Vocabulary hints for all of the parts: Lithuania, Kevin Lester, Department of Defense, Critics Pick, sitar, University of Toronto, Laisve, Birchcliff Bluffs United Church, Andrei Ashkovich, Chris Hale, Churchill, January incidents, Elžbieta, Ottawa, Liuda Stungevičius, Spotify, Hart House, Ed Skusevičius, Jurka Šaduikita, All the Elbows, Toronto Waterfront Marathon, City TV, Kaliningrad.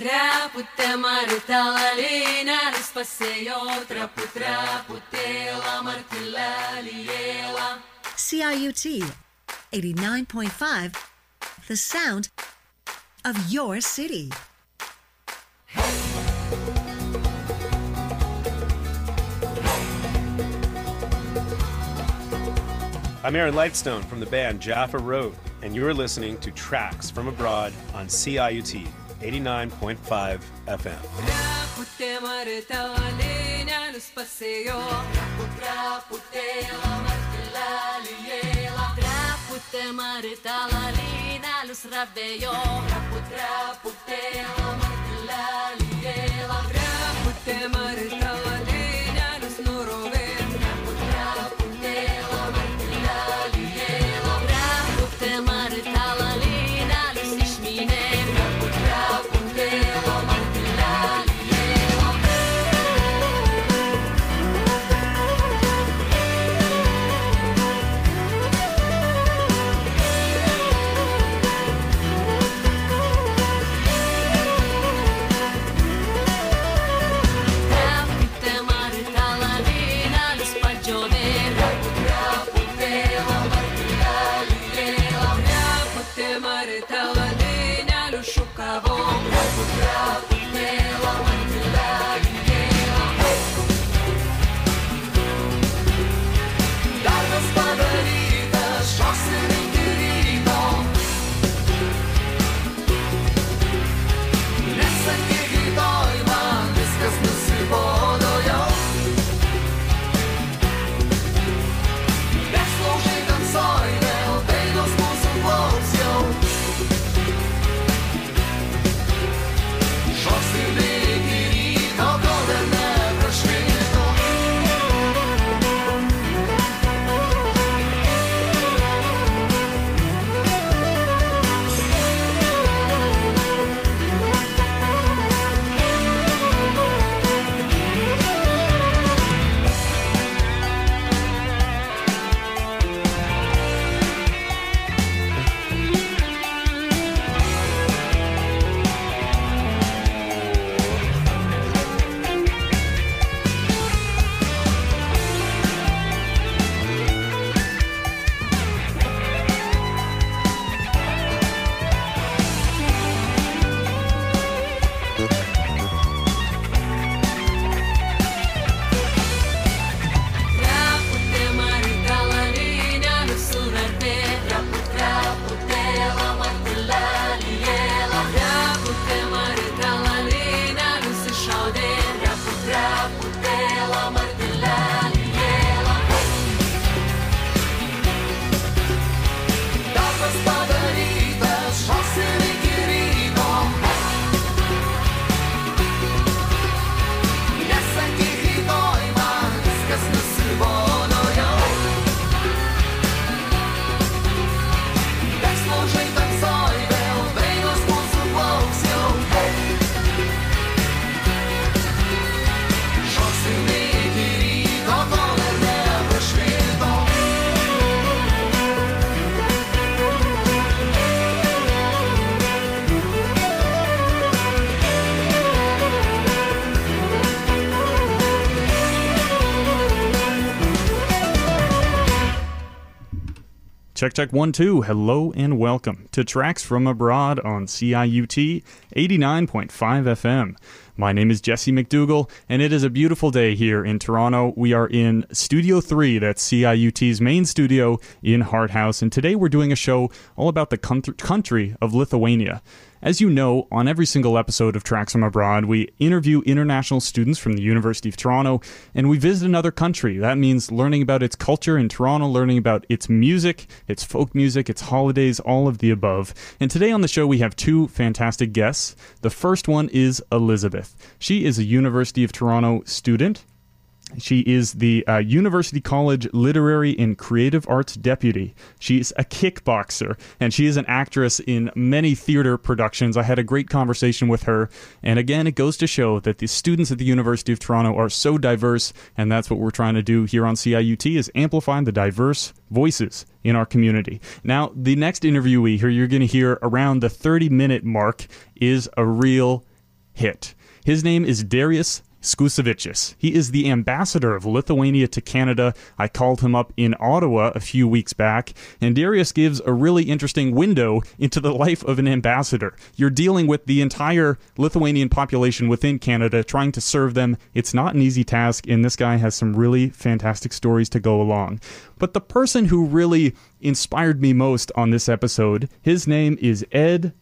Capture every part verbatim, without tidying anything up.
C I U T eighty-nine point five, the sound of your city. I'm Aaron Lightstone from the band Jaffa Road, and you're listening to Tracks From Abroad on C I U T eighty-nine point five F M. Check, check, one, two. Hello and welcome to Tracks From Abroad on C I U T eighty-nine point five F M. My name is Jesse McDougall, and it is a beautiful day here in Toronto. We are in Studio three, that's C I U T's main studio in Hart House, and today we're doing a show all about the country of Lithuania. As you know, on every single episode of Tracks From Abroad, we interview international students from the University of Toronto, and we visit another country. That means learning about its culture in Toronto, learning about its music, its folk music, its holidays, all of the above. And today on the show, we have two fantastic guests. The first one is Elizabeth. She is a University of Toronto student. She is the uh, University College Literary and Creative Arts Deputy. She's a kickboxer, and she is an actress in many theater productions. I had a great conversation with her, and again, it goes to show that the students at the University of Toronto are so diverse, and that's what we're trying to do here on C I U T, is amplify the diverse voices in our community. Now, the next interviewee here you're going to hear around the thirty-minute mark is a real hit. His name is Darius Skusevičius. He is the ambassador of Lithuania to Canada. I called him up in Ottawa a few weeks back, and Darius gives a really interesting window into the life of an ambassador. You're dealing with the entire Lithuanian population within Canada, trying to serve them. It's not an easy task, and this guy has some really fantastic stories to go along. But the person who really inspired me most on this episode, his name is Ed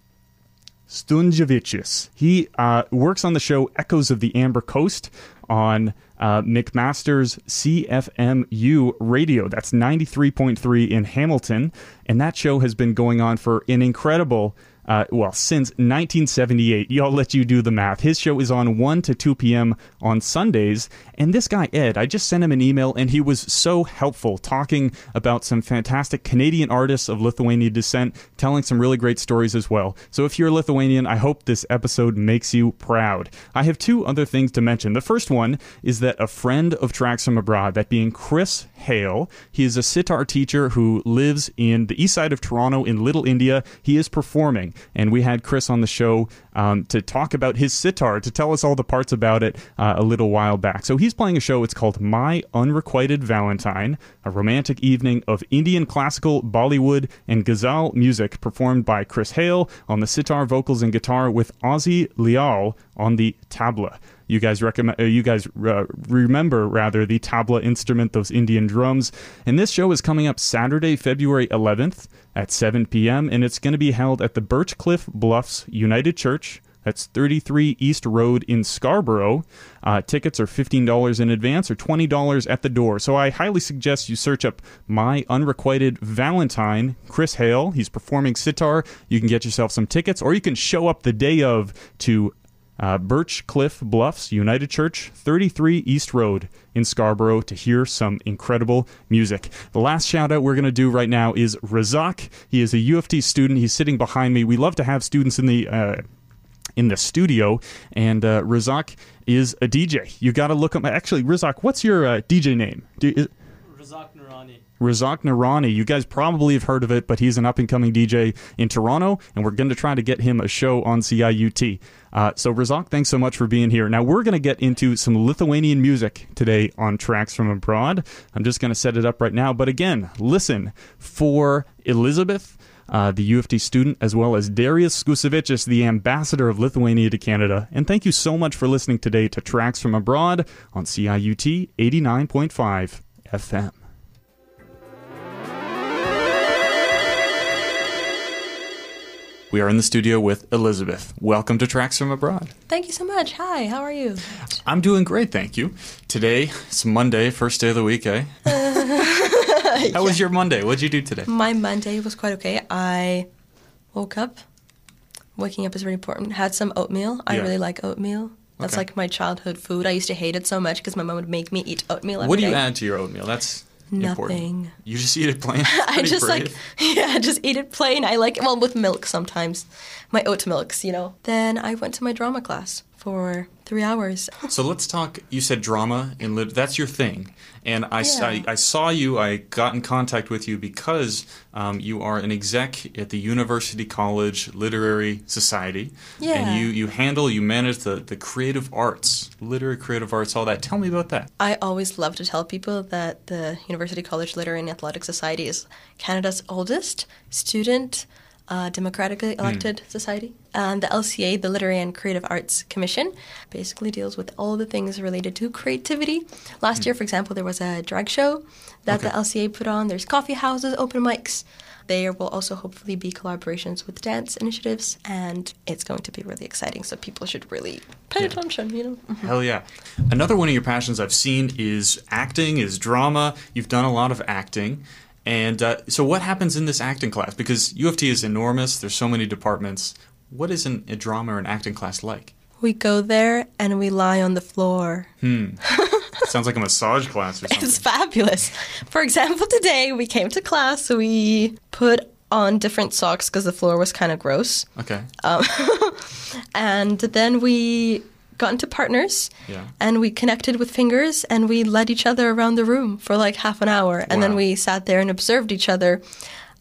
Skusevičius. He uh, works on the show Echoes of the Amber Coast on uh, McMaster's C F M U radio. That's ninety-three point three in Hamilton. And that show has been going on for an incredible, uh, well, since nineteen seventy-eight. Y'all let you do the math. His show is on one to two p.m. on Sundays. And this guy, Ed, I just sent him an email and he was so helpful, talking about some fantastic Canadian artists of Lithuanian descent, telling some really great stories as well. So if you're Lithuanian, I hope this episode makes you proud. I have two other things to mention. The first one is that a friend of Tracks From Abroad, that being Chris Hale, he is a sitar teacher who lives in the east side of Toronto in Little India. He is performing, and we had Chris on the show um, to talk about his sitar, to tell us all the parts about it uh, a little while back. So he's playing a show. It's called My Unrequited Valentine, a romantic evening of Indian classical, Bollywood, and ghazal music performed by Chris Hale on the sitar, vocals, and guitar with Ozzy Lial on the tabla. You guys recommend? Uh, you guys uh, remember rather the tabla instrument, those Indian drums. And this show is coming up Saturday, February eleventh at seven p.m. and it's going to be held at the Birchcliff Bluffs United Church. That's thirty-three East Road in Scarborough. Uh, tickets are fifteen dollars in advance or twenty dollars at the door. So I highly suggest you search up My Unrequited Valentine, Chris Hale. He's performing sitar. You can get yourself some tickets, or you can show up the day of to Uh, Birchcliff Bluffs United Church, thirty-three East Road in Scarborough, to hear some incredible music. The last shout out we're going to do right now is Rizak. He is a U of T student. He's sitting behind me. We love to have students in the uh, in the studio, and uh, Rizak is a D J. You got to look up. Actually, Rizak, what's your uh, D J name? Do, is- Rizak Nirani. Rizak Nirani. You guys probably have heard of it, but he's an up-and-coming D J in Toronto, and we're going to try to get him a show on C I U T. Uh, so, Rizak, thanks so much for being here. Now, we're going to get into some Lithuanian music today on Tracks From Abroad. I'm just going to set it up right now. But again, listen for Elizabeth, uh, the U of T student, as well as Darius Skusevičius, the ambassador of Lithuania to Canada. And thank you so much for listening today to Tracks From Abroad on C I U T eighty-nine point five F M. We are in the studio with Elizabeth. Welcome to Tracks From Abroad. Thank you so much. Hi, how are you? I'm doing great, thank you. Today, it's Monday, first day of the week, eh? Uh, how yeah. was your Monday? What did you do today? My Monday was quite okay. I woke up. Waking up is very important. Had some oatmeal. I yeah. really like oatmeal. That's okay. Like my childhood food. I used to hate it so much because my mom would make me eat oatmeal every day. What do you day. add to your oatmeal? That's... Nothing. Important. You just eat it plain? I just brave. like, yeah, I just eat it plain. I like it, well, with milk sometimes. My oat milks, you know. Then I went to my drama class for three hours. So let's talk, you said drama, and lit- that's your thing. And I, yeah. I, I saw you, I got in contact with you because um, you are an exec at the University College Literary Society. Yeah. And you, you handle, you manage the, the creative arts, literary creative arts, all that. Tell me about that. I always love to tell people that the University College Literary and Athletic Society is Canada's oldest student Uh, democratically elected mm. society. And the L C A, the Literary and Creative Arts Commission, basically deals with all the things related to creativity. Last mm. year, for example, there was a drag show that okay. the L C A put on. There's coffee houses, open mics. There will also hopefully be collaborations with dance initiatives, and it's going to be really exciting, so people should really pay yeah. attention, you know? Mm-hmm. Hell yeah. Another one of your passions I've seen is acting, is drama. You've done a lot of acting. And uh, so what happens in this acting class? Because U of T is enormous. There's so many departments. What is an, a drama or an acting class like? We go there and we lie on the floor. Hmm. Sounds like a massage class or something. It's fabulous. For example, today we came to class. We put on different socks because the floor was kind of gross. Okay. Um, and then we got into partners, yeah. and we connected with fingers, and we led each other around the room for like half an hour, and wow. then we sat there and observed each other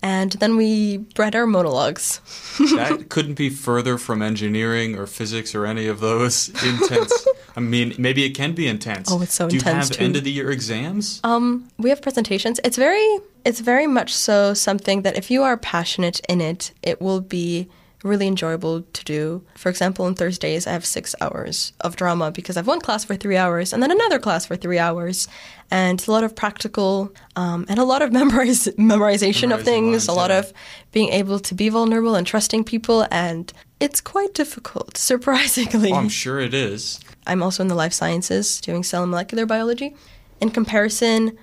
and then we bred our monologues. That couldn't be further from engineering or physics or any of those intense. I mean, maybe it can be intense. Oh, it's so Do intense. Do you have too. end of the year exams? Um, we have presentations. It's very, it's very much so something that if you are passionate in it, it will be really enjoyable to do. For example, on Thursdays, I have six hours of drama because I have one class for three hours and then another class for three hours. And a lot of practical um, and a lot of memoriz- memorization Memorizing of things, lines, a lot yeah. of being able to be vulnerable and trusting people. And it's quite difficult, surprisingly. Oh, I'm sure it is. I'm also in the life sciences doing cell and molecular biology. In comparison,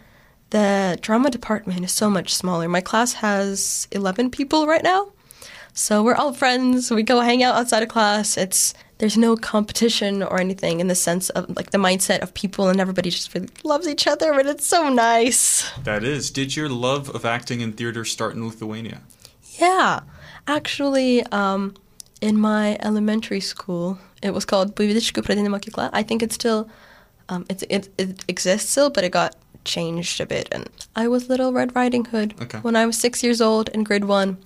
the drama department is so much smaller. My class has eleven people right now. So we're all friends. We go hang out outside of class. It's there's no competition or anything in the sense of like the mindset of people, and everybody just really loves each other, and it's so nice. That is. Did your love of acting and theater start in Lithuania? Yeah. Actually, um, in my elementary school, it was called Buvildys Kupreidinė Mokykla. I think it's still, um, it's, it, it exists still, but it got changed a bit. And I was Little Red Riding Hood okay. when I was six years old in grade one.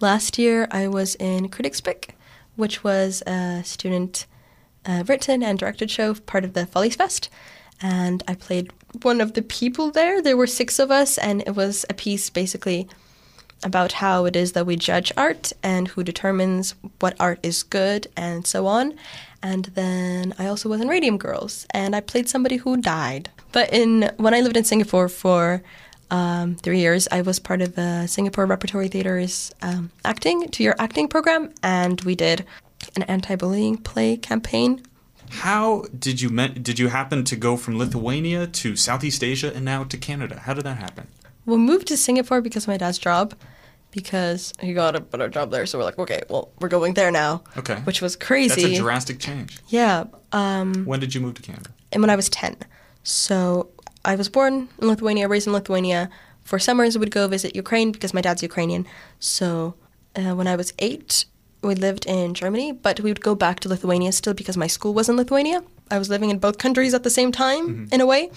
Last year, I was in Critics Pick, which was a student-written uh, and directed show, part of the Follies Fest, and I played one of the people there. There were six of us, and it was a piece basically about how it is that we judge art and who determines what art is good and so on. And then I also was in Radium Girls, and I played somebody who died. But in when I lived in Singapore for Um, three years, I was part of the Singapore Repertory Theatre's um, acting, two-year acting program, and we did an anti-bullying play campaign. How did you me- did you happen to go from Lithuania to Southeast Asia and now to Canada? How did that happen? We moved to Singapore because of my dad's job, because he got a better job there, so we're like, okay, well, we're going there now. Okay. Which was crazy. That's a drastic change. Yeah. Um, when did you move to Canada? And when I was ten. So I was born in Lithuania, raised in Lithuania. For summers, we would go visit Ukraine because my dad's Ukrainian. So uh, when I was eight, we lived in Germany, but we would go back to Lithuania still because my school was in Lithuania. I was living in both countries at the same time, mm-hmm. in a way.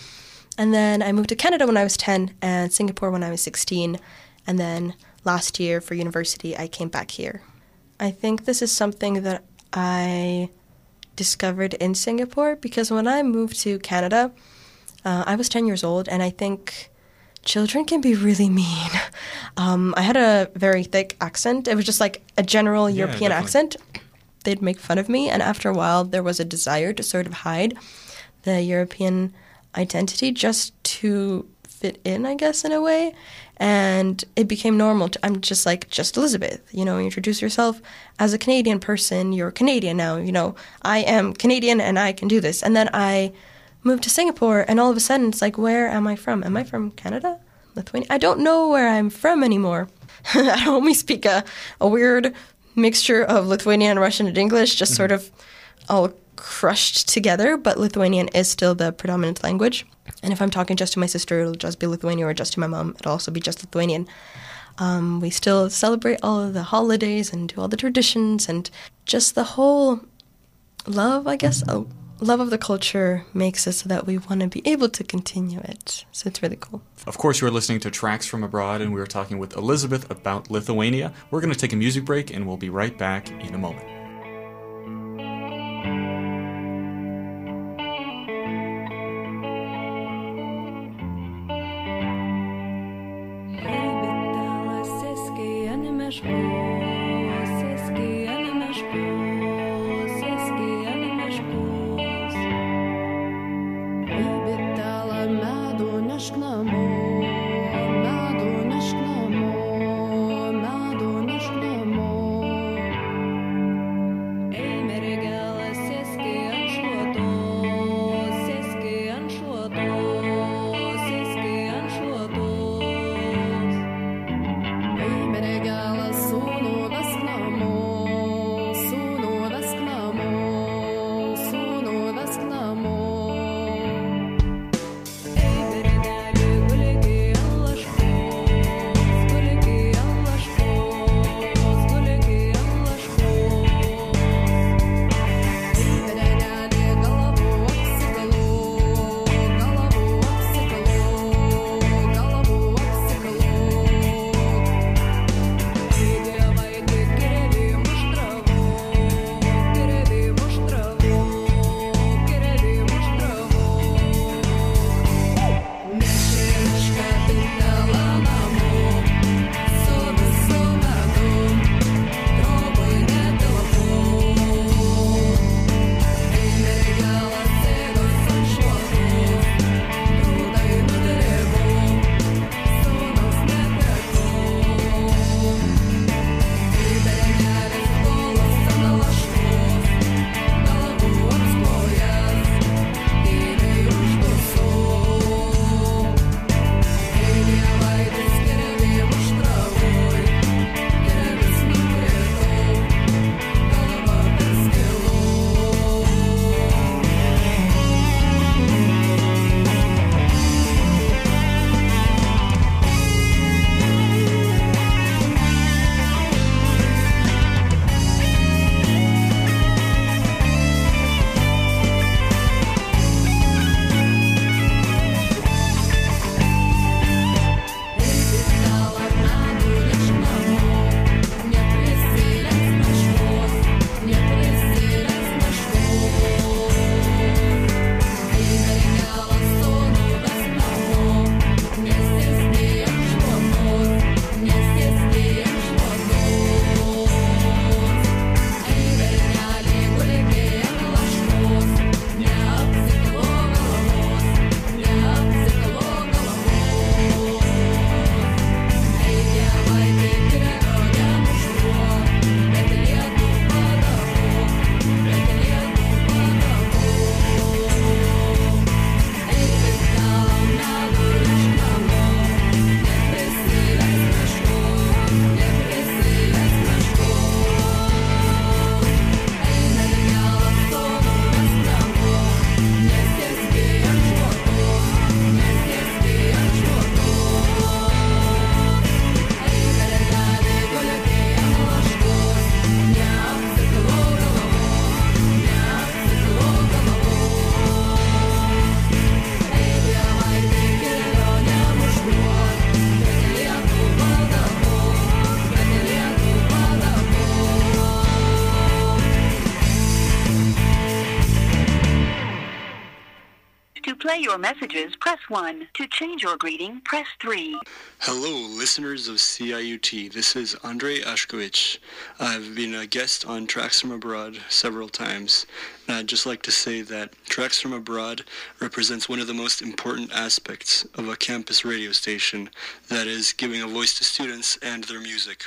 And then I moved to Canada when I was ten and Singapore when I was sixteen. And then last year for university, I came back here. I think this is something that I discovered in Singapore because when I moved to Canada, Uh, I was ten years old, and I think children can be really mean. Um, I had a very thick accent. It was just like a general yeah, European definitely. accent. They'd make fun of me, and after a while, there was a desire to sort of hide the European identity just to fit in, I guess, in a way. And it became normal. To, I'm just like, just Elizabeth, you know, introduce yourself as a Canadian person. You're Canadian now, you know. I am Canadian, and I can do this. And then I moved to Singapore, and all of a sudden, it's like, where am I from? Am I from Canada? Lithuania? I don't know where I'm from anymore. At home, we speak a, a weird mixture of Lithuanian, Russian, and English, just mm-hmm. sort of all crushed together, but Lithuanian is still the predominant language. And if I'm talking just to my sister, it'll just be Lithuanian, or just to my mom, it'll also be just Lithuanian. Um, we still celebrate all of the holidays and do all the traditions, and just the whole love, I guess, oh. love of the culture makes it so that we want to be able to continue it. So it's really cool. Of course, you're listening to Tracks from Abroad, and we are talking with Elizabeth about Lithuania. We're going to take a music break, and we'll be right back in a moment. play your messages, press one. To change your greeting, press three. Hello, listeners of C I U T. This is Andrei Ashkovich. I've been a guest on Tracks From Abroad several times. And I'd just like to say that Tracks From Abroad represents one of the most important aspects of a campus radio station, that is, giving a voice to students and their music.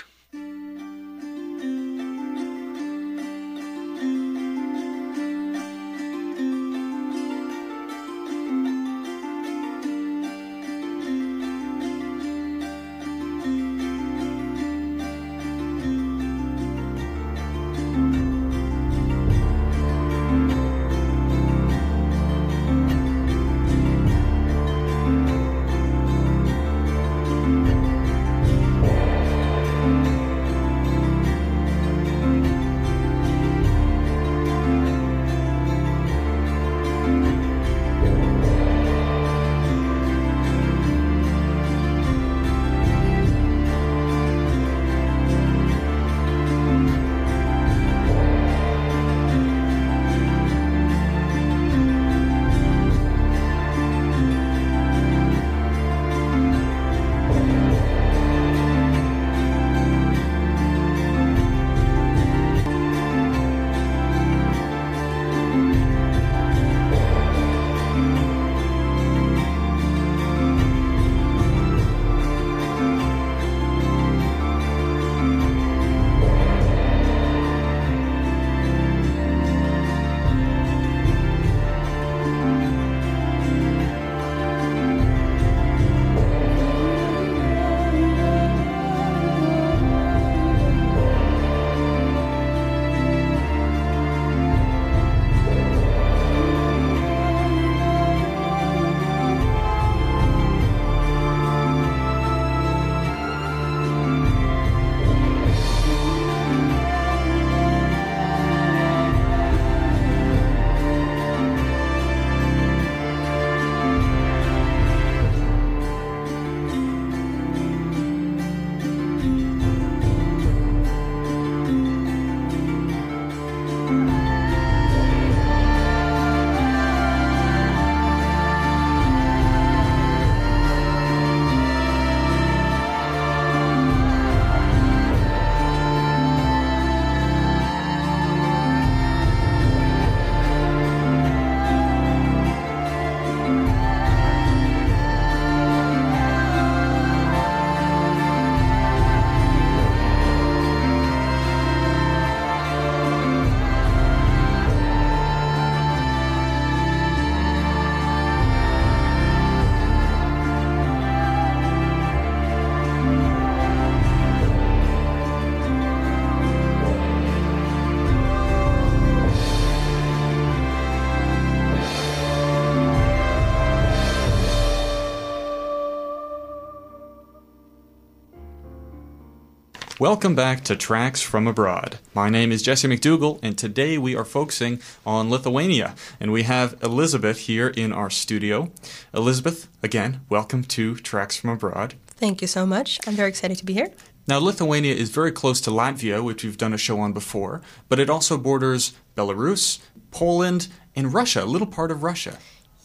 Welcome back to Tracks From Abroad. My name is Jesse McDougall, and today we are focusing on Lithuania. And we have Elizabeth here in our studio. Elizabeth, again, welcome to Tracks From Abroad. Thank you so much. I'm very excited to be here. Now, Lithuania is very close to Latvia, which we've done a show on before, but it also borders Belarus, Poland, and Russia, a little part of Russia.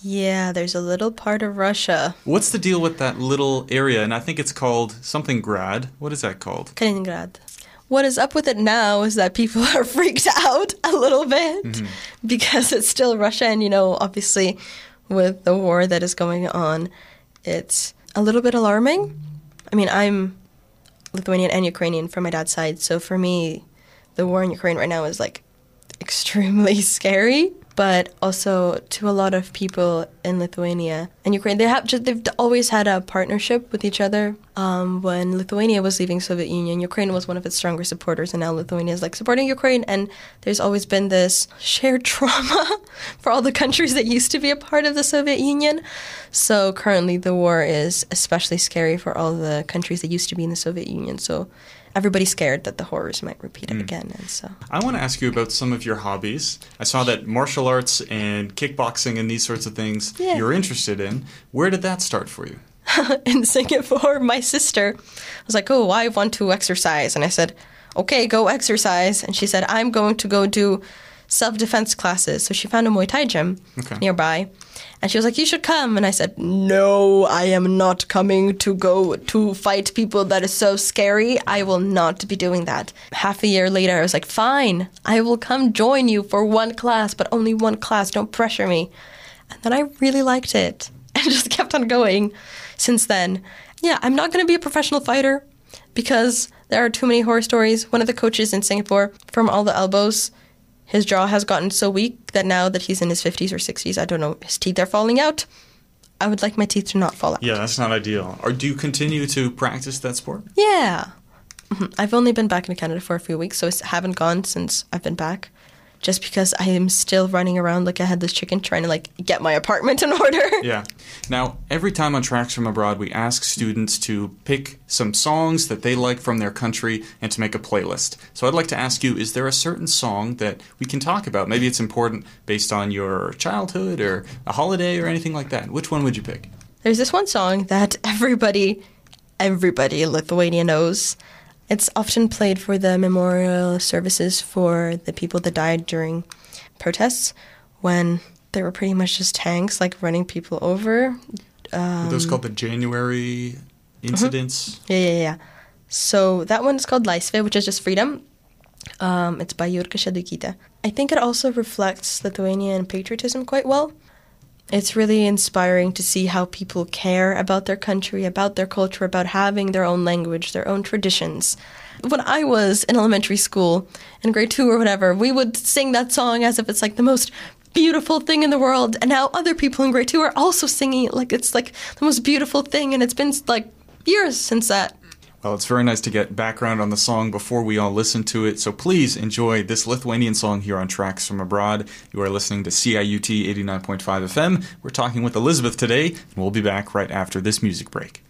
Yeah, there's a little part of Russia. What's the deal with that little area? And I think it's called something Grad. What is that called? Kaliningrad. What is up with it now is that people are freaked out a little bit mm-hmm. because it's still Russia. And, you know, obviously with the war that is going on, it's a little bit alarming. I mean, I'm Lithuanian and Ukrainian from my dad's side. So for me, the war in Ukraine right now is like extremely scary. But also to a lot of people in Lithuania and Ukraine, they have just, they've always had a partnership with each other. Um, when Lithuania was leaving Soviet Union, Ukraine was one of its stronger supporters, and now Lithuania is like supporting Ukraine. And there's always been this shared trauma for all the countries that used to be a part of the Soviet Union. So currently the war is especially scary for all the countries that used to be in the Soviet Union. So everybody's scared that the horrors might repeat mm. it again. And so I want to ask you about some of your hobbies. I saw that martial arts and kickboxing and these sorts of things yeah. you're interested in. Where did that start for you? In Singapore, my sister was like, oh, I want to exercise. And I said, okay, go exercise. And she said, I'm going to go do self-defense classes. So she found a Muay Thai gym okay. nearby. And she was like, you should come. And I said, no, I am not coming to go to fight people. That is so scary. I will not be doing that. Half a year later, I was like, fine, I will come join you for one class, but only one class. Don't pressure me. And then I really liked it and just kept on going since then. Yeah, I'm not going to be a professional fighter because there are too many horror stories. One of the coaches in Singapore from All the Elbows, his jaw has gotten so weak that now that he's in his fifties or sixties, I don't know, his teeth are falling out. I would like my teeth to not fall out. Yeah, that's not ideal. Or do you continue to practice that sport? Yeah. I've only been back in Canada for a few weeks, so I haven't gone since I've been back. Just because I am still running around like I had this chicken trying to, like, get my apartment in order. Yeah. Now, every time on Tracks From Abroad, we ask students to pick some songs that they like from their country and to make a playlist. So I'd like to ask you, is there a certain song that we can talk about? Maybe it's important based on your childhood or a holiday or anything like that. Which one would you pick? There's this one song that everybody, everybody in Lithuania knows. It's often played for the memorial services for the people that died during protests when there were pretty much just tanks, like, running people over. Um, Those called the January incidents? Mm-hmm. Yeah, yeah, yeah. So that one is called Laisve, which is just freedom. Um, it's by Jurka Šaduikita. I think it also reflects Lithuanian patriotism quite well. It's really inspiring to see how people care about their country, about their culture, about having their own language, their own traditions. When I was in elementary school, in grade two or whatever, we would sing that song as if it's like the most beautiful thing in the world. And now other people in grade two are also singing it like it's like the most beautiful thing. And it's been like years since that. Well, it's very nice to get background on the song before we all listen to it, so please enjoy this Lithuanian song here on Tracks From Abroad. You are listening to C I U T eighty-nine point five F M. We're talking with Elizabeth today, and we'll be back right after this music break.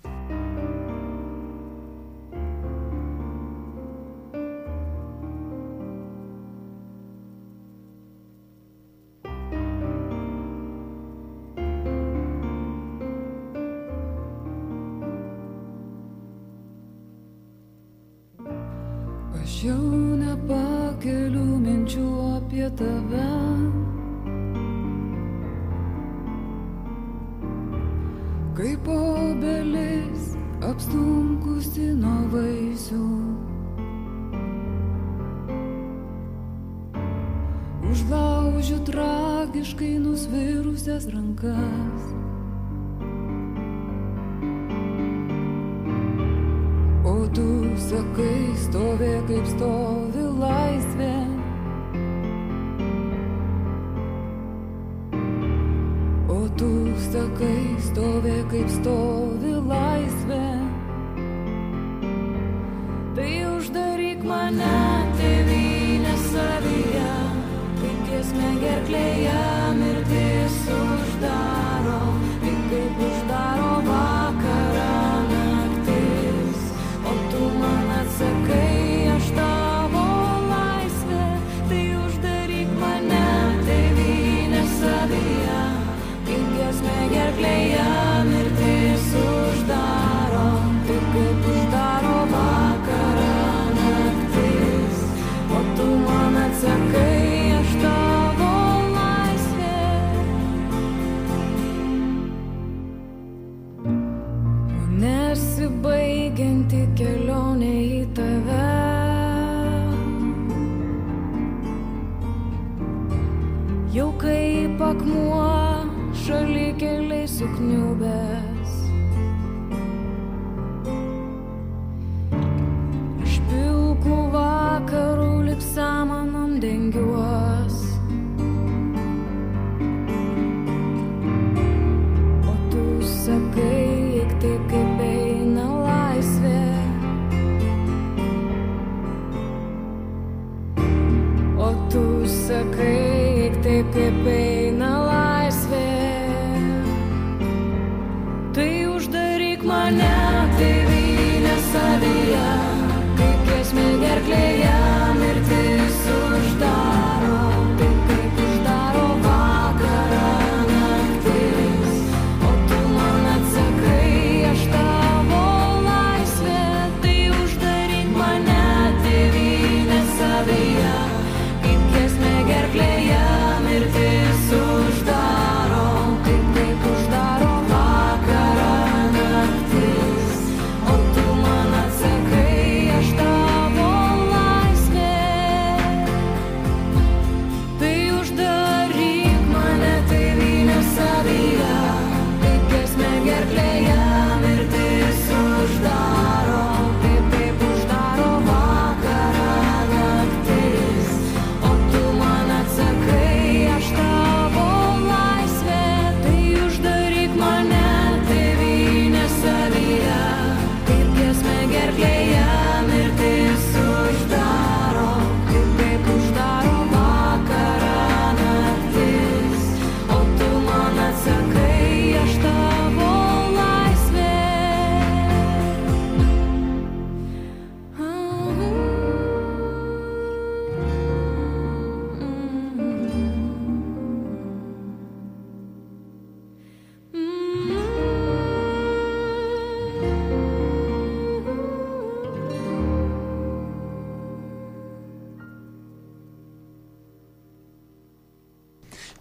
Užlaužiu tragiškai nusvirusias rankas. O tu sakai, stovė kaip stovi laisvė. O tu sakai, stovė kaip stovi laisvė. Tai uždaryk mane tėvynę savyje. Smegerklėje mirtis uždaro, tik kaip uždaro vakarą naktis. O tu man atsakai, aš tavo laisvė, tai uždaryk mane tėvynę savyje. Tik smegerklėje mirtis uždaro, tik kaip uždaro vakarą naktis. O tu man atsakai, baigianti kelionė į tave. Jau kaip akmuo šalikeliai sukniubęs. Iš pilkų vakarų lyg samanom dengiuos. O tu sakai, eik taip kaip eik. Sakai, taip kaip eina laisvė. Tai uždaryk mane, tėvynę savyje, kaip giesmė gerklėje mirtis uždaro, tai kaip uždaro vakarą naktis. O tu man atsakai, aš tavo laisvė, tai uždaryk mane, tėvynę savyje. Play.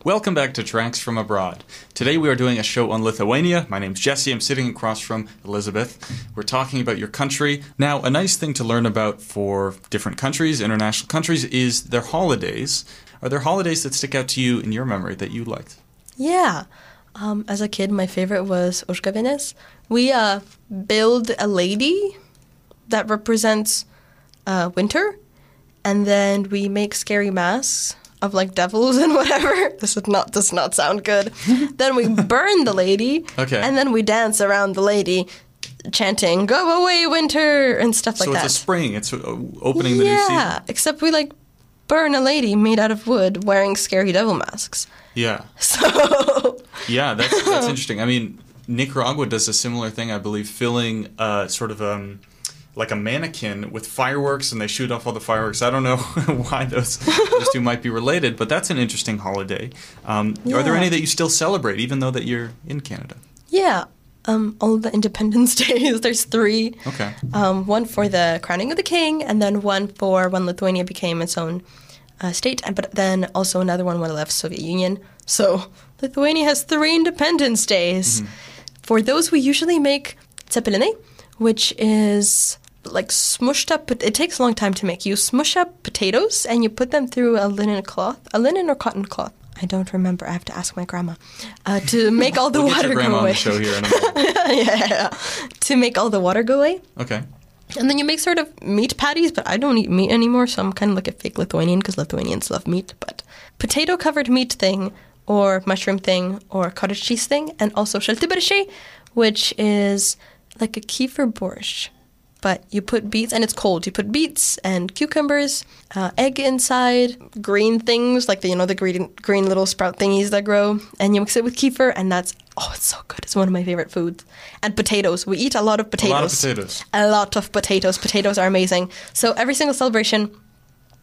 Welcome back to Tracks From Abroad. Today we are doing a show on Lithuania. My name's Jesse. I'm sitting across from Elizabeth. We're talking about your country. Now, a nice thing to learn about for different countries, international countries, is their holidays. Are there holidays that stick out to you in your memory that you liked? Yeah. Um, as a kid, my favorite was Užgavėnės. We uh, build a lady that represents uh, winter, and then we make scary masks of like devils and whatever. This is not does not sound good. Then we burn the lady. Okay. And then we dance around the lady, chanting "Go away, winter" and stuff so like that. So it's a spring. It's opening the yeah, new season. Yeah, except we like burn a lady made out of wood wearing scary devil masks. Yeah. So. Yeah, that's that's interesting. I mean, Nicaragua does a similar thing, I believe, filling uh, sort of um. like a mannequin with fireworks, and they shoot off all the fireworks. I don't know why those, those two might be related, but that's an interesting holiday. Um, yeah. Are there any that you still celebrate, even though that you're in Canada? Yeah, um, all the Independence Days. There's three. Okay. Um, one for the crowning of the king, and then one for when Lithuania became its own uh, state, and but then also another one when it left Soviet Union. So Lithuania has three Independence Days. Mm-hmm. For those, we usually make cepelinai, which is like smushed up, but it takes a long time to make. You smush up potatoes and you put them through a linen cloth, a linen or cotton cloth. I don't remember. I have to ask my grandma uh, to make all the we'll water go away. We'll get your grandma on the show here in a minute. Yeah, to make all the water go away. Okay. And then you make sort of meat patties, but I don't eat meat anymore, so I'm kind of like a fake Lithuanian because Lithuanians love meat. But potato covered meat thing, or mushroom thing, or cottage cheese thing, and also šaltibarščiai, which is like a kefir borscht, but you put beets, and it's cold. You put beets and cucumbers, uh, egg inside, green things, like the, you know, the green, green little sprout thingies that grow, and you mix it with kefir, and that's, oh, it's so good. It's one of my favorite foods. And potatoes. We eat a lot of potatoes. A lot of potatoes. A lot of potatoes. Potatoes are amazing. So every single celebration,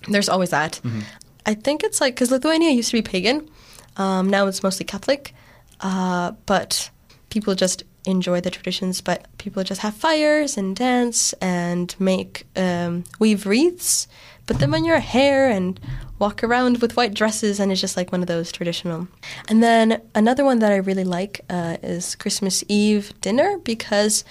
there's always that. Mm-hmm. I think it's like, because Lithuania used to be pagan. Um, now it's mostly Catholic, uh, but people just enjoy the traditions, but people just have fires and dance and make um, weave wreaths, put them on your hair and walk around with white dresses, and it's just like one of those traditional. And then another one that I really like uh, is Christmas Eve dinner, because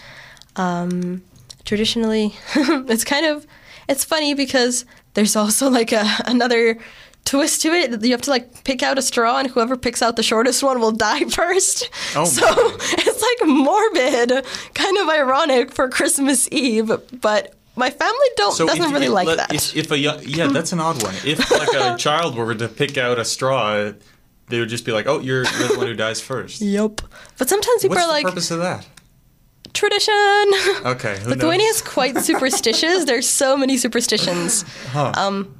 um, traditionally it's kind of, it's funny because there's also like a, another twist to it. You have to like pick out a straw, and whoever picks out the shortest one will die first. Oh, so it's like morbid, kind of ironic for Christmas Eve, but my family don't so doesn't if, really if, like let, that. If, if a young, yeah, that's an odd one. If like a child were to pick out a straw, they would just be like, "Oh, you're, you're the one who dies first." Yep. But sometimes people What's are like, "What's the purpose of that?" Tradition. Okay. Lithuania is quite superstitious. There's so many superstitions. Huh. Um.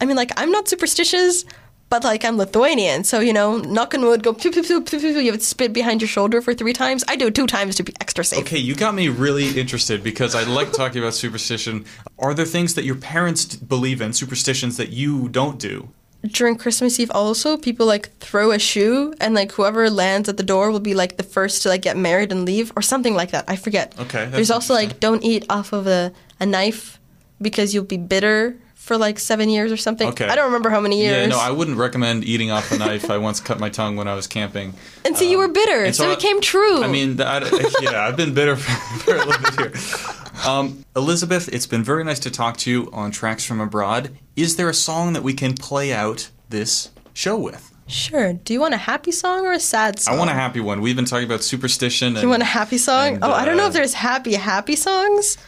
I mean, like, I'm not superstitious, but, like, I'm Lithuanian. So, you know, knock on wood, go pew, pew, pew, pew, pew, you would spit behind your shoulder for three times. I do it two times to be extra safe. Okay, you got me really interested because I like talking about superstition. Are there things that your parents believe in, superstitions that you don't do? During Christmas Eve also, people, like, throw a shoe, and, like, whoever lands at the door will be, like, the first to, like, get married and leave or something like that. I forget. Okay. There's also, like, don't eat off of a, a knife because you'll be bitter for like seven years or something. Okay. I don't remember how many years. Yeah, no, I wouldn't recommend eating off a knife. I once cut my tongue when I was camping. And so um, you were bitter, so, so it I, came true. I mean, I, yeah, I've been bitter for, for a little bit here. Um, Elizabeth, it's been very nice to talk to you on Tracks From Abroad. Is there a song that we can play out this show with? Sure. Do you want a happy song or a sad song? I want a happy one. We've been talking about superstition. And, you want a happy song? And, oh, uh, I don't know if there's happy, happy songs.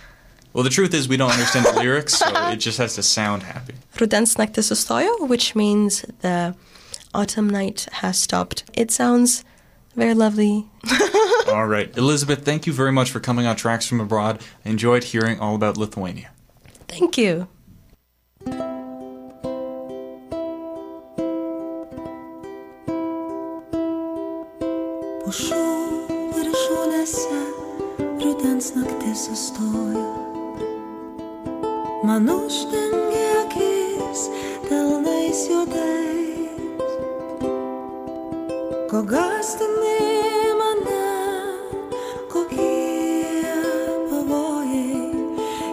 Well, the truth is we don't understand the lyrics, so it just has to sound happy. Rudens naktis sustojo, which means the autumn night has stopped. It sounds very lovely. All right. Elizabeth, thank you very much for coming on Tracks From Abroad. I enjoyed hearing all about Lithuania. Thank you. Man uždengė akis delnais juodais, ko gąsdini mane, kokie pavojai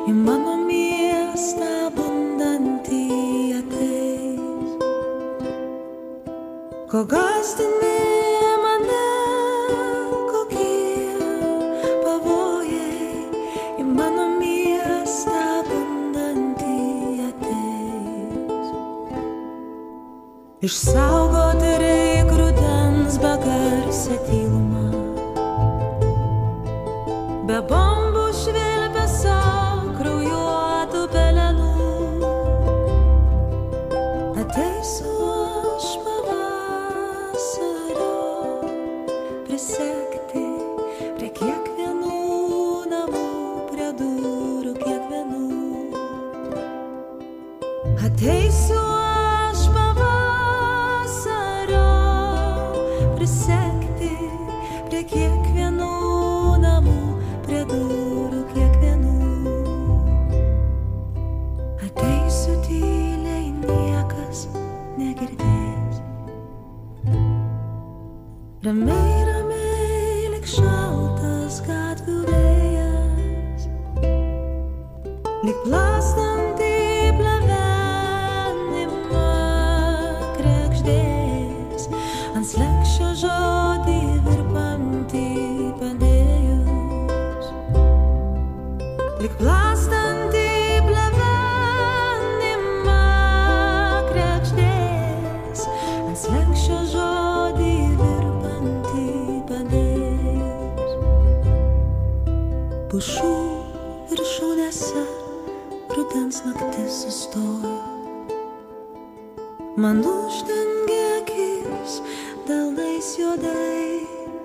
į mano miestą bandantį ateis. Ko Ko gąsdini mane, kokie pavojai į mano miestą bandantį ateis. Išsaugoti reik rudens bagarsę tylumą, be bombų švilpesio kraujuotų pelenų. Ateisiu aš pavasario prisekti prie kiekvienų namų, prie durų kiekvienų. Ateisiu aš pavasario prisekti prie kiekvienų namų, prie durų kiekvienų. Ateisiu tyliai, niekas negirdės. Ramiai, ramiai, lyg šaltas gatvių vėjas, lyg plastant į plevenimą krekždės, ant slenksčio žodį virpantį padėjus. Lyg plastant į plevenimą krekždės, ant slenksčio žodį virpantį padėjus. Pušų viršūnėse rudens naktis sustojo, man uždengė akis delnais juodais.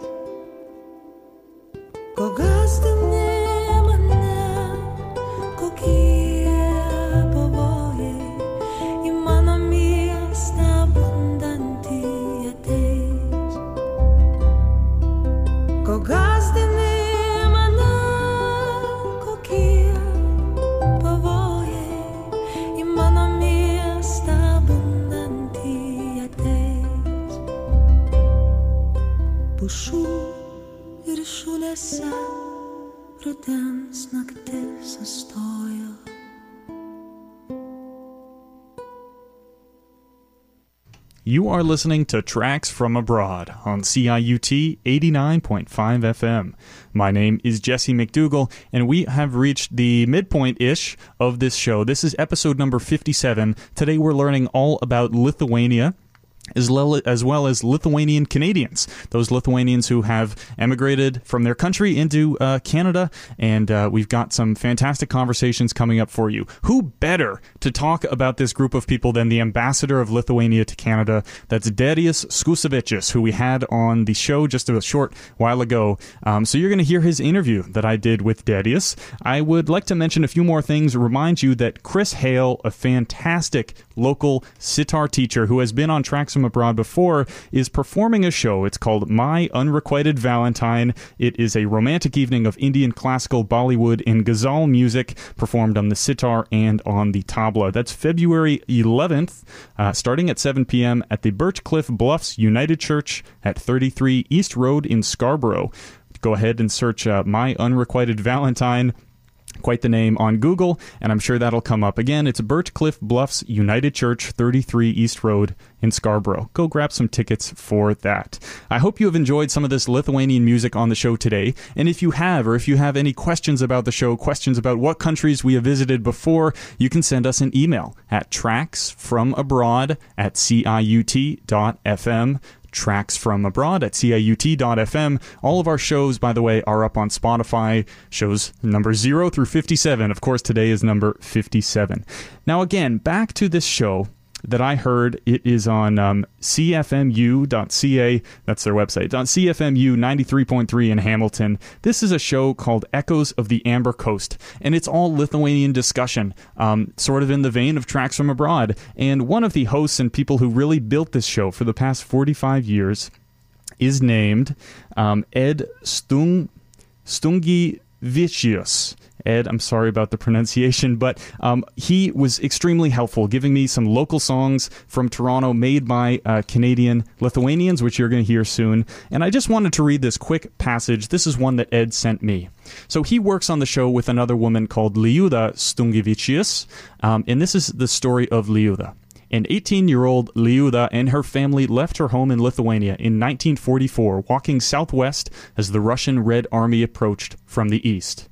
Ko gąsdini mane, kokie pavojai į mano miestą bandantį ateis. Ko gąsdini mane, kokie pavojai į mano miestą bandantį ateis. Pušų viršūnėse rudens naktis sustojo. You are listening to Tracks From Abroad on C I U T eighty-nine point five F M. My name is Jesse McDougall, and we have reached the midpoint-ish of this show. This is episode number fifty-seven. Today we're learning all about Lithuania, as well, as well as Lithuanian Canadians, those Lithuanians who have emigrated from their country into uh, Canada, and uh, we've got some fantastic conversations coming up for you. Who better to talk about this group of people than the ambassador of Lithuania to Canada? That's Darius Skusevičius, who we had on the show just a short while ago. Um, so you're going to hear his interview that I did with Darius. I would like to mention a few more things, remind you that Chris Hale, a fantastic local sitar teacher who has been on Tracks From Abroad before, is performing a show. It's called My Unrequited Valentine. It is a romantic evening of Indian classical, Bollywood, and ghazal music performed on the sitar and on the tabla. That's February eleventh, uh, starting at seven p.m. at the Birchcliff Bluffs United Church at thirty-three East Road in Scarborough. Go ahead and search uh, My Unrequited Valentine, quite the name, on Google, and I'm sure that'll come up. Again, it's Birchcliff Bluffs United Church, thirty-three East Road in Scarborough. Go grab some tickets for that. I hope you have enjoyed some of this Lithuanian music on the show today, and if you have, or if you have any questions about the show, questions about what countries we have visited before, you can send us an email at tracksfromabroad at ciut.fm. Tracks From Abroad at C I U T dot F M. All of our shows, by the way, are up on Spotify, shows number zero through fifty-seven. Of course, today is number fifty-seven. Now, again, back to this show that I heard. It is on um, C F M U dot C A, that's their website. It's on C F M U ninety-three point three in Hamilton. This is a show called Echoes of the Amber Coast, and it's all Lithuanian discussion, um, sort of in the vein of Tracks From Abroad. And one of the hosts and people who really built this show for the past forty-five years is named um, Ed Stung- Skusevičius. Ed, I'm sorry about the pronunciation, but um, he was extremely helpful, giving me some local songs from Toronto made by uh, Canadian Lithuanians, which you're going to hear soon. And I just wanted to read this quick passage. This is one that Ed sent me. So he works on the show with another woman called Liuda Stungevičius, um, and this is the story of Liuda. An eighteen-year-old Liuda and her family left her home in Lithuania in nineteen forty-four, walking southwest as the Russian Red Army approached from the east.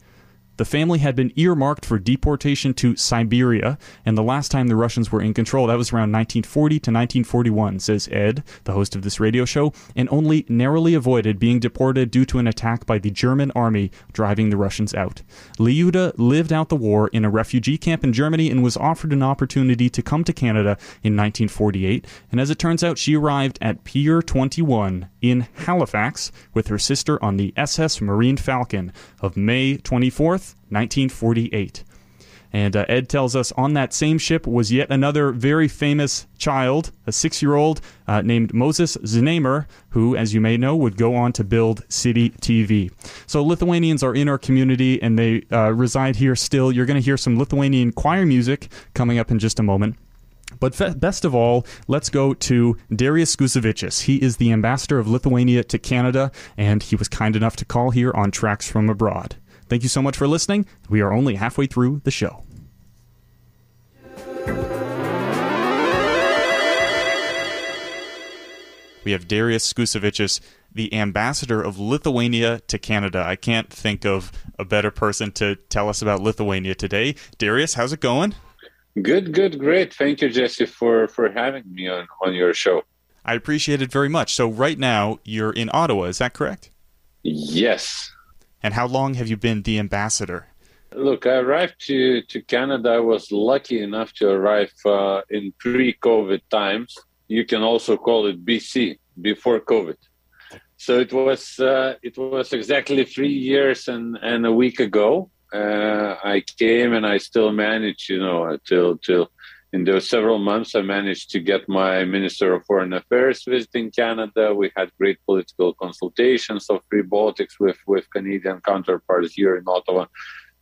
The family had been earmarked for deportation to Siberia, and the last time the Russians were in control, that was around nineteen forty to nineteen forty-one, says Ed, the host of this radio show, and only narrowly avoided being deported due to an attack by the German army driving the Russians out. Liuda lived out the war in a refugee camp in Germany and was offered an opportunity to come to Canada in nineteen forty-eight, and as it turns out, she arrived at Pier twenty-one in Halifax with her sister on the S S Marine Falcon of May twenty-fourth, nineteen forty-eight. And uh, Ed tells us on that same ship was yet another very famous child, a six-year-old uh, named Moses Znaimer, who, as you may know, would go on to build City T V. So Lithuanians are in our community, and they uh, reside here still. You're going to hear some Lithuanian choir music coming up in just a moment. But fe- best of all, let's go to Darius Skusevičius. He is the ambassador of Lithuania to Canada, and he was kind enough to call here on Tracks from Abroad. Thank you so much for listening. We are only halfway through the show. We have Darius Skusevičius, the ambassador of Lithuania to Canada. I can't think of a better person to tell us about Lithuania today. Darius, how's it going? Good, good, great. Thank you, Jesse, for, for having me on, on your show. I appreciate it very much. So right now you're in Ottawa, is that correct? Yes. And how long have you been the ambassador? Look, I arrived to, to Canada. I was lucky enough to arrive uh, in pre-COVID times. You can also call it B C, before COVID. So it was uh, it was exactly three years and, and a week ago. Uh, I came and I still managed, you know, till till in those several months, I managed to get my Minister of Foreign Affairs visiting Canada. We had great political consultations of Free Baltics with, with Canadian counterparts here in Ottawa,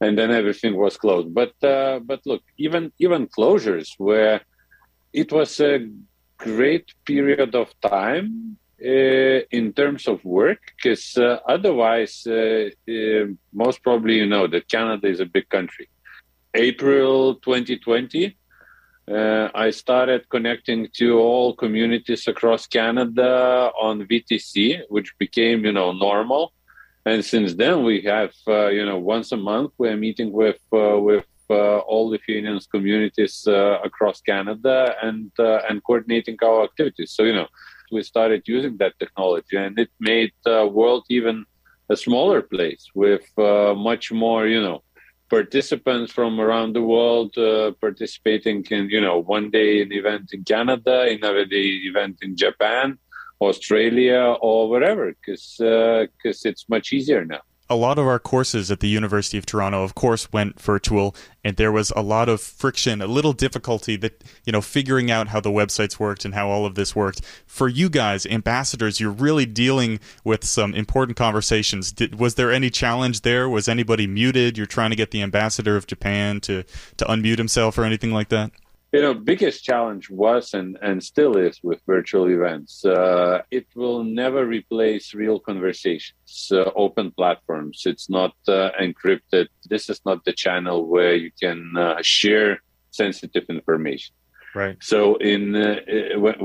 and then everything was closed. But uh, but look, even even closures were, it was a great period of time Uh, in terms of work, because uh, otherwise, uh, uh, most probably you know that Canada is a big country. April twenty twenty, uh, I started connecting to all communities across Canada on V T C, which became, you know, normal. And since then, we have, uh, you know, once a month, we're meeting with uh, with uh, all Lithuanian communities uh, across Canada and uh, and coordinating our activities. So, you know, we started using that technology, and it made the world even a smaller place with uh, much more, you know, participants from around the world uh, participating in, you know, one day an event in Canada, another day event in Japan, Australia, or wherever, because uh, because it's much easier now. A lot of our courses at the University of Toronto, of course, went virtual, and there was a lot of friction, a little difficulty that, you know, figuring out how the websites worked and how all of this worked. For you guys, ambassadors, you're really dealing with some important conversations. Did, was there any challenge there? Was anybody muted? You're trying to get the ambassador of Japan to, to unmute himself or anything like that? You know, biggest challenge was and, and still is with virtual events. Uh, it will never replace real conversations, uh, open platforms. It's not uh, encrypted. This is not the channel where you can uh, share sensitive information. Right. So in uh,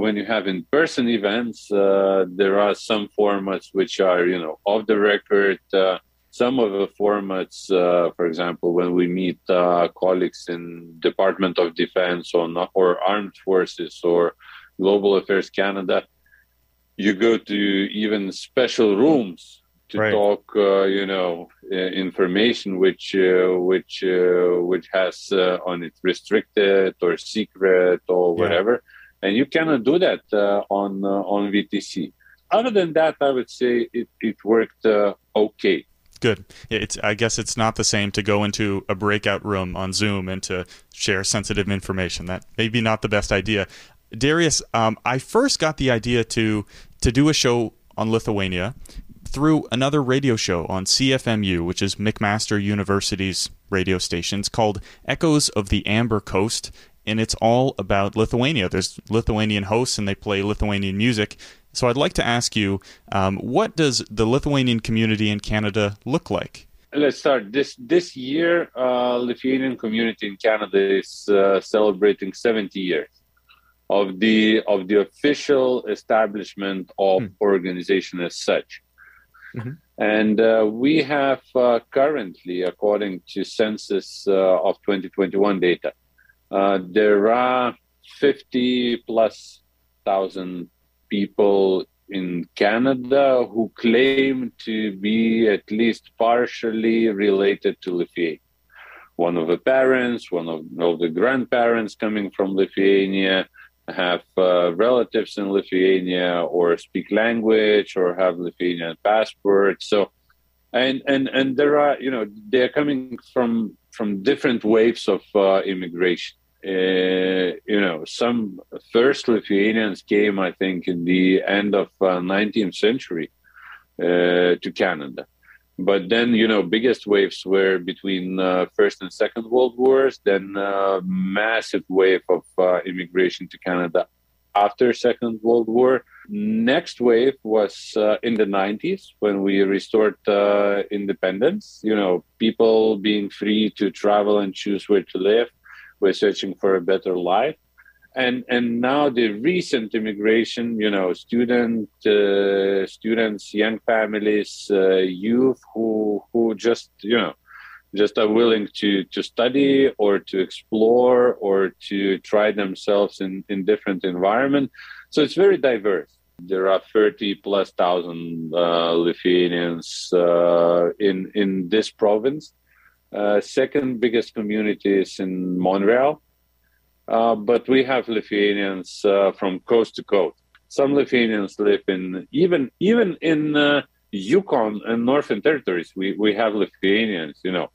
when you have in-person events, uh, there are some formats which are, you know, off the record. Uh, Some of the formats, uh, for example, when we meet uh, colleagues in Department of Defense or, not, or Armed Forces or Global Affairs Canada, you go to even special rooms to right. talk, uh, you know, uh, information which uh, which uh, which has uh, on it restricted or secret or whatever, yeah. and you cannot do that uh, on uh, on V T C. Other than that, I would say it it worked uh, okay. Good. It's, I guess it's not the same to go into a breakout room on Zoom and to share sensitive information. That may be not the best idea. Darius, um, I first got the idea to to do a show on Lithuania through another radio show on C F M U, which is McMaster University's radio stations, called Echoes of the Amber Coast, and it's all about Lithuania. There's Lithuanian hosts, and they play Lithuanian music. So I'd like to ask you, um, what does the Lithuanian community in Canada look like? Let's start. This this year, uh, Lithuanian community in Canada is uh, celebrating seventy years. of the of the official establishment of mm. organization as such. Mm-hmm. And uh, we have uh, currently, according to census uh, of twenty twenty-one data, uh, there are fifty plus thousand people in Canada who claim to be at least partially related to Lithuania. One of the parents, one of, of the grandparents coming from Lithuania, have uh, relatives in Lithuania, or speak language, or have Lithuanian passport. So, and and and there are, you know, they're coming from from different waves of uh, immigration. Uh, you know, some first Lithuanians came, I think, in the end of uh, nineteenth century uh, to Canada. But then, you know, biggest waves were between uh, First and Second World Wars, then uh, massive wave of uh, immigration to Canada after Second World War. Next wave was uh, in the nineties when we restored uh, independence, you know, people being free to travel and choose where to live. We're searching for a better life. And and now the recent immigration, you know, student, uh, students, young families, uh, youth who who just, you know, just are willing to, to study or to explore or to try themselves in, in different environment. So it's very diverse. There are thirty plus thousand uh, Lithuanians uh, in, in this province. Uh, second biggest community is in Montreal. Uh, but we have Lithuanians uh, from coast to coast. Some Lithuanians live in, even even in uh, Yukon and Northern Territories, we, we have Lithuanians, you know.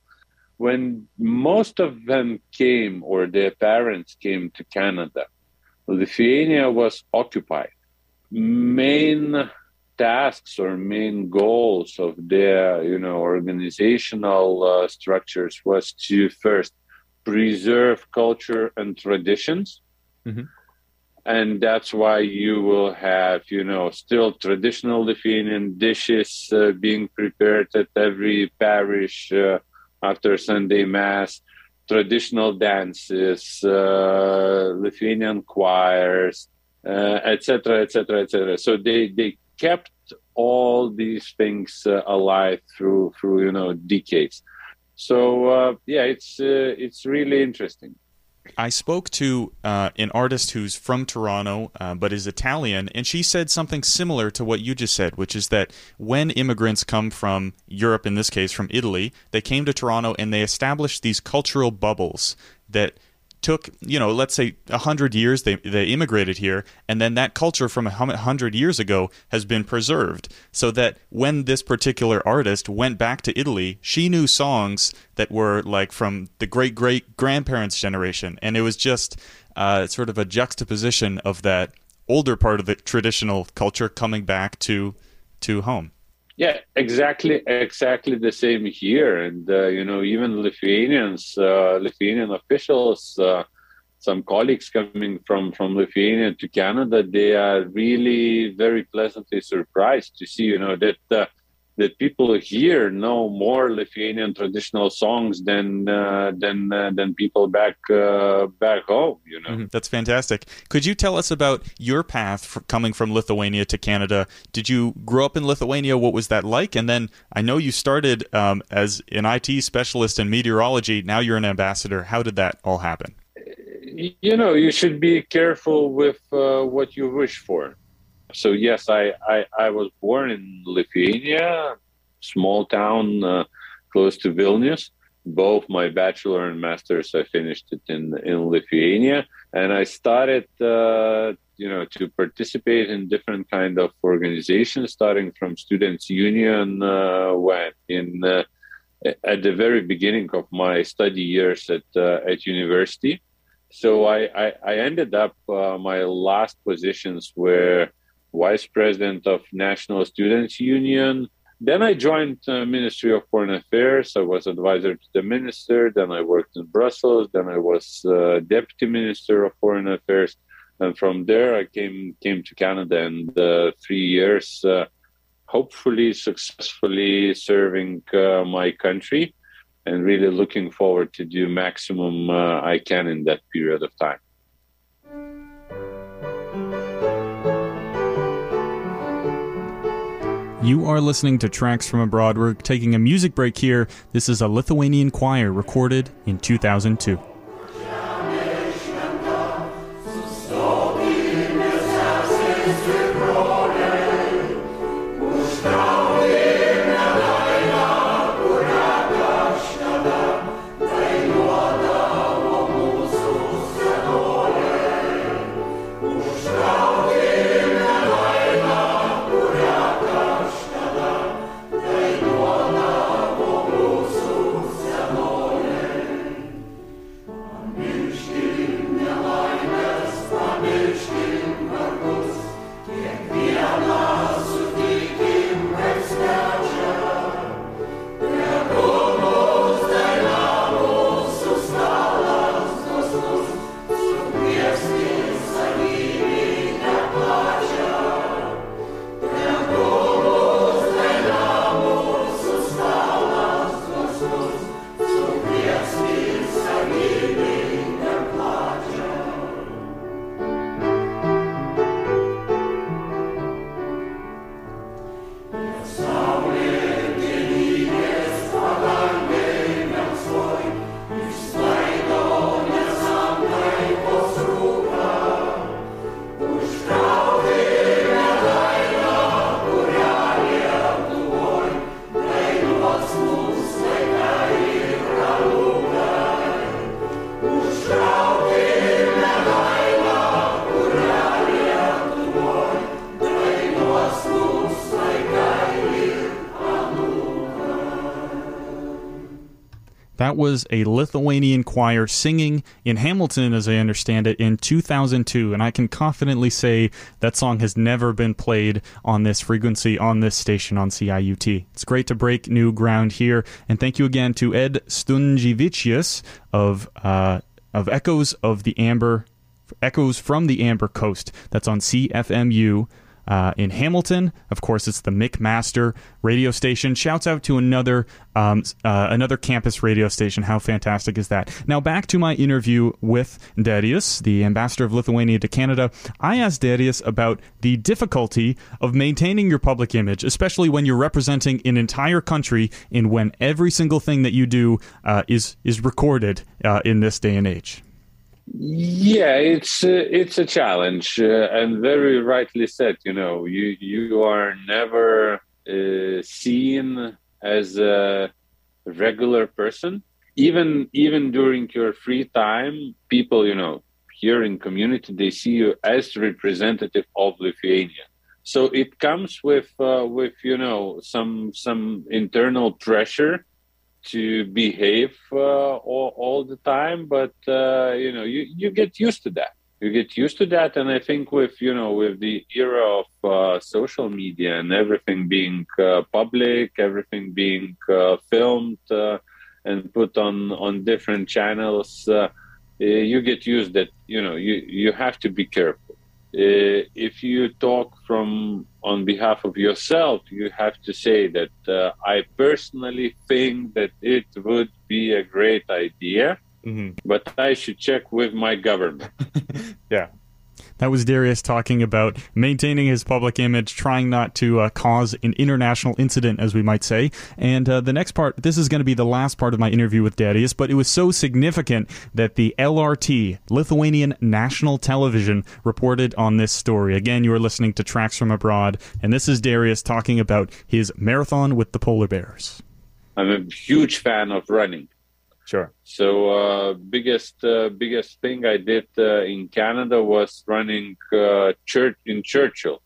When most of them came or their parents came to Canada, Lithuania was occupied. Main tasks or main goals of their, you know, organizational uh, structures was to first preserve culture and traditions. Mm-hmm. And that's why you will have, you know, still traditional Lithuanian dishes uh, being prepared at every parish uh, after Sunday Mass, traditional dances, uh, Lithuanian choirs, et cetera, et cetera, et cetera. So they, they kept all these things uh, alive through, through, you know, decades. So, uh, yeah, it's uh, it's really interesting. I spoke to uh, an artist who's from Toronto, uh, but is Italian, and she said something similar to what you just said, which is that when immigrants come from Europe, in this case from Italy, they came to Toronto and they established these cultural bubbles that took, you know, let's say one hundred years, they, they immigrated here, and then that culture from one hundred years ago has been preserved, so that when this particular artist went back to Italy, she knew songs that were like from the great-great-grandparents' generation, and it was just uh, sort of a juxtaposition of that older part of the traditional culture coming back to to home. Yeah, exactly, exactly the same here. And, uh, you know, even Lithuanians, uh, Lithuanian officials, uh, some colleagues coming from, from Lithuania to Canada, they are really very pleasantly surprised to see, you know, that uh, that people here know more Lithuanian traditional songs than uh, than uh, than people back uh, back home, you know. Mm-hmm. That's fantastic. Could you tell us about your path for coming from Lithuania to Canada? Did you grow up in Lithuania? What was that like? And then I know you started um, as an I T specialist in meteorology. Now you're an ambassador. How did that all happen? You know, you should be careful with uh, what you wish for. So, yes, I, I, I was born in Lithuania, small town uh, close to Vilnius. Both my bachelor and master's, I finished it in, in Lithuania. And I started, uh, you know, to participate in different kind of organizations, starting from Students' Union uh, when in uh, at the very beginning of my study years at uh, at university. So I, I, I ended up, uh, my last positions were Vice President of National Students Union. Then I joined the uh, Ministry of Foreign Affairs. I was advisor to the minister. Then I worked in Brussels. Then I was uh, Deputy Minister of Foreign Affairs. And from there, I came came to Canada and uh, three years, uh, hopefully successfully serving uh, my country and really looking forward to do maximum uh, I can in that period of time. You are listening to Tracks From Abroad. We're taking a music break here. This is a Lithuanian choir recorded in two thousand two. That was a Lithuanian choir singing in Hamilton, as I understand it, in two thousand two, and I can confidently say that song has never been played on this frequency, on this station, on C I U T. It's great to break new ground here, and thank you again to Ed Skusevičius of uh, of Echoes of the Amber, Echoes from the Amber Coast. That's on C F M U. Uh, in Hamilton, of course, it's the McMaster radio station. Shouts out to another um, uh, another campus radio station. How fantastic is that? Now back to my interview with Darius, the ambassador of Lithuania to Canada. I asked Darius about the difficulty of maintaining your public image, especially when you're representing an entire country and when every single thing that you do uh, is is recorded uh, in this day and age. Yeah, it's uh, it's a challenge, uh, and very rightly said. You know, you you are never uh, seen as a regular person. Even even during your free time, people, you know, here in community, they see you as representative of Lithuania. So it comes with uh, with you know some some internal pressure to behave uh, all, all the time, but uh, you know, you, you get used to that. You get used to that, and I think with you know with the era of uh, social media and everything being uh, public, everything being uh, filmed uh, and put on on different channels, uh, you get used that you know you you have to be careful. Uh, if you talk from on behalf of yourself, you have to say that uh, I personally think that it would be a great idea, mm-hmm. but I should check with my government. Yeah. That was Darius talking about maintaining his public image, trying not to uh, cause an international incident, as we might say. And uh, the next part, this is going to be the last part of my interview with Darius, but it was so significant that the L R T, Lithuanian National Television, reported on this story. Again, you are listening to Tracks from Abroad, and this is Darius talking about his marathon with the polar bears. I'm a huge fan of running. Sure. So uh, biggest uh, biggest thing I did uh, in Canada was running uh, church in Churchill.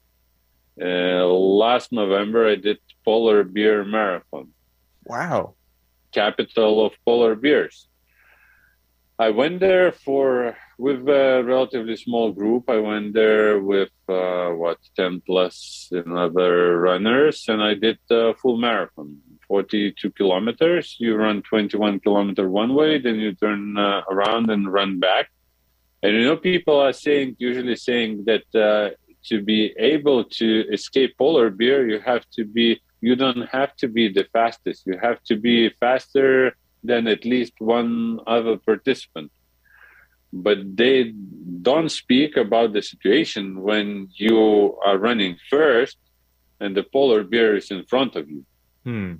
Uh, last November, I did polar bear marathon. Wow. Capital of polar bears. I went there for with a relatively small group. I went there with uh, what ten plus other runners, and I did a full marathon. forty-two kilometers, you run twenty-one kilometers one way, then you turn uh, around and run back. And you know, people are saying, usually saying that uh, to be able to escape polar bear, you have to be, you don't have to be the fastest. You have to be faster than at least one other participant. But they don't speak about the situation when you are running first and the polar bear is in front of you. Hmm.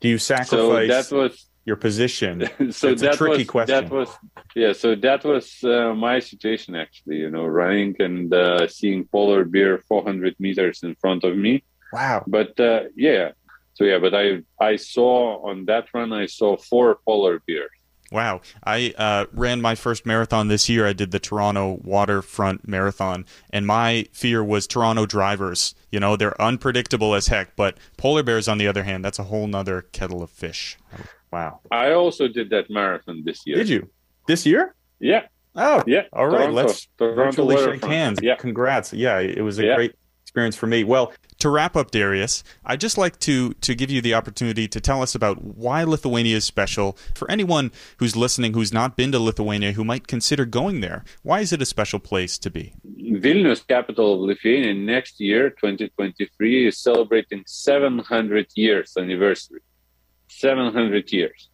Do you sacrifice so that was, your position? So it's that a tricky was, question. That was, yeah, so that was uh, my situation, actually, you know, running and uh, seeing polar bear four hundred meters in front of me. Wow. But uh, yeah. So yeah, but I I saw on that run, I saw four polar bears. Wow. I uh, ran my first marathon this year. I did the Toronto Waterfront Marathon, and my fear was Toronto drivers. You know, they're unpredictable as heck, but polar bears, on the other hand, that's a whole nother kettle of fish. Wow. I also did that marathon this year. Did you? This year? Yeah. Oh, yeah. All right. Toronto, Let's Toronto virtually shake hands. Yeah. Congrats. Yeah, it was a yeah. great experience for me. Well, to wrap up, Darius, I'd just like to to give you the opportunity to tell us about why Lithuania is special. For anyone who's listening who's not been to Lithuania, who might consider going there, why is it a special place to be? Vilnius, capital of Lithuania, next year, twenty twenty-three, is celebrating seven hundred years anniversary. seven hundred years.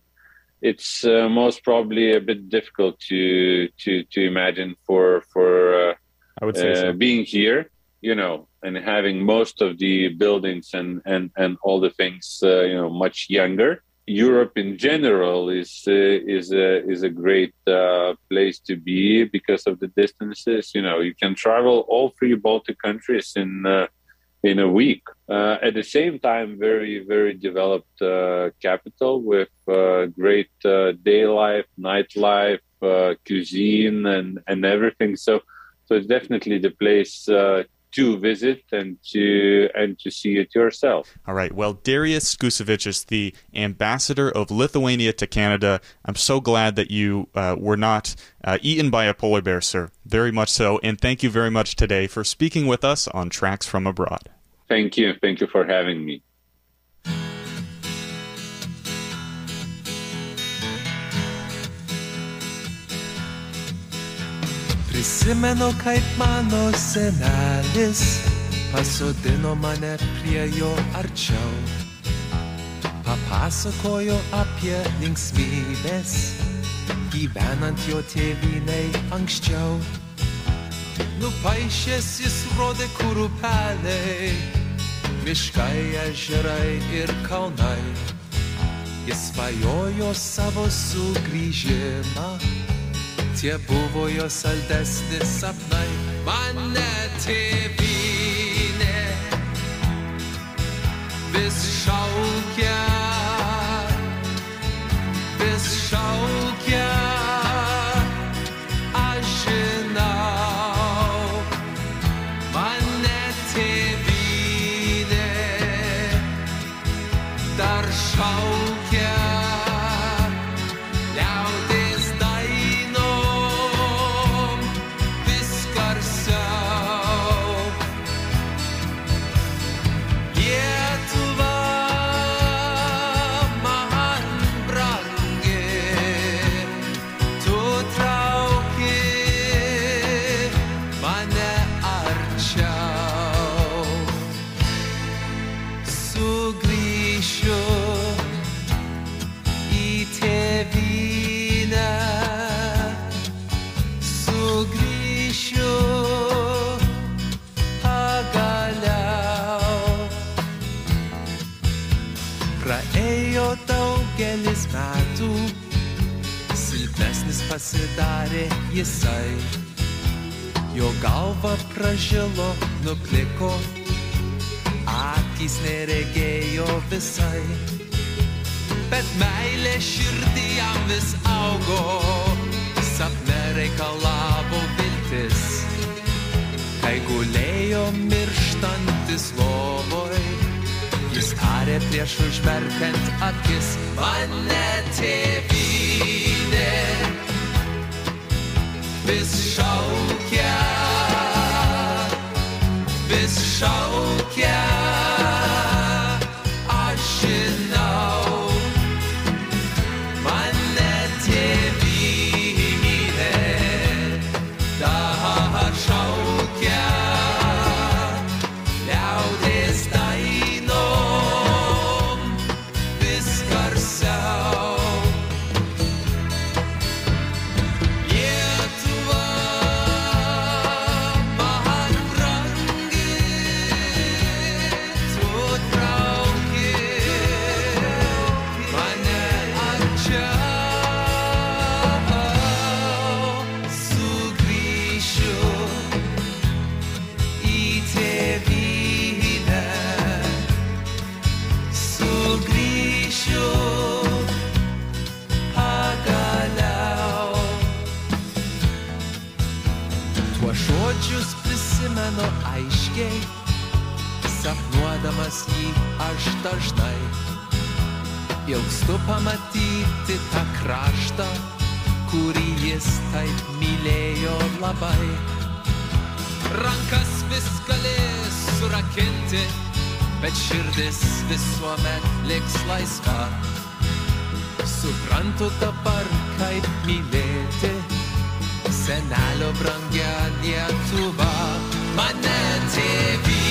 It's uh, most probably a bit difficult to to, to imagine for, for uh, I would say uh, so. being here, you know, and having most of the buildings and, and, and all the things, uh, you know, much younger. Europe in general is uh, is a is a great uh, place to be because of the distances. You know, you can travel all three Baltic countries in uh, in a week. Uh, at the same time, very very developed uh, capital with uh, great uh, day life, nightlife, uh, cuisine, and and everything. So so it's definitely the place Uh, to visit and to and to see it yourself. All right. Well, Darius Skusevičius, the ambassador of Lithuania to Canada, I'm so glad that you uh, were not uh, eaten by a polar bear, sir. Very much so. And thank you very much today for speaking with us on Tracks from Abroad. Thank you. Thank you for having me. Prisimenu, kaip mano senelis pasodino mane prie jo arčiau. Papasakojo apie linksmybės, gyvenant jo tėvynei anksčiau. Nupaišęs jis rodė kur upeliai, miškai, ežerai ir kalnai. Jis svajojo savo sugrįžimą, tie buvo jo saldesni sapnai. Mane tėvynė vis šaukia, vis šaukia. Aš žinau, mane tėvynė dar šaukia. Pasidarė jisai, jo galva pražilo, nupliko, akys neregėjo visai. Bet meilė širdį jam vis augo, sapne reikalavo viltis. Kai gulėjo mirštantis lovoj, jis tarė prieš užmerkiant akis. Mane tėvynė vis šaukia, vis šaukia, aš žinau, mane tėvynė dar šaukia, liaudės dainom vis garsiau. gyveno aiškiai, sapnuodamas jį aš dažnai. Ilgstu pamatyti tą kraštą, kurį jis taip mylėjo labai. Rankas vis galės surakinti, bet širdis visuomet liks laisva. Suprantu dabar, kaip mylėti senelio brangią Lietuvą. Mane tėvį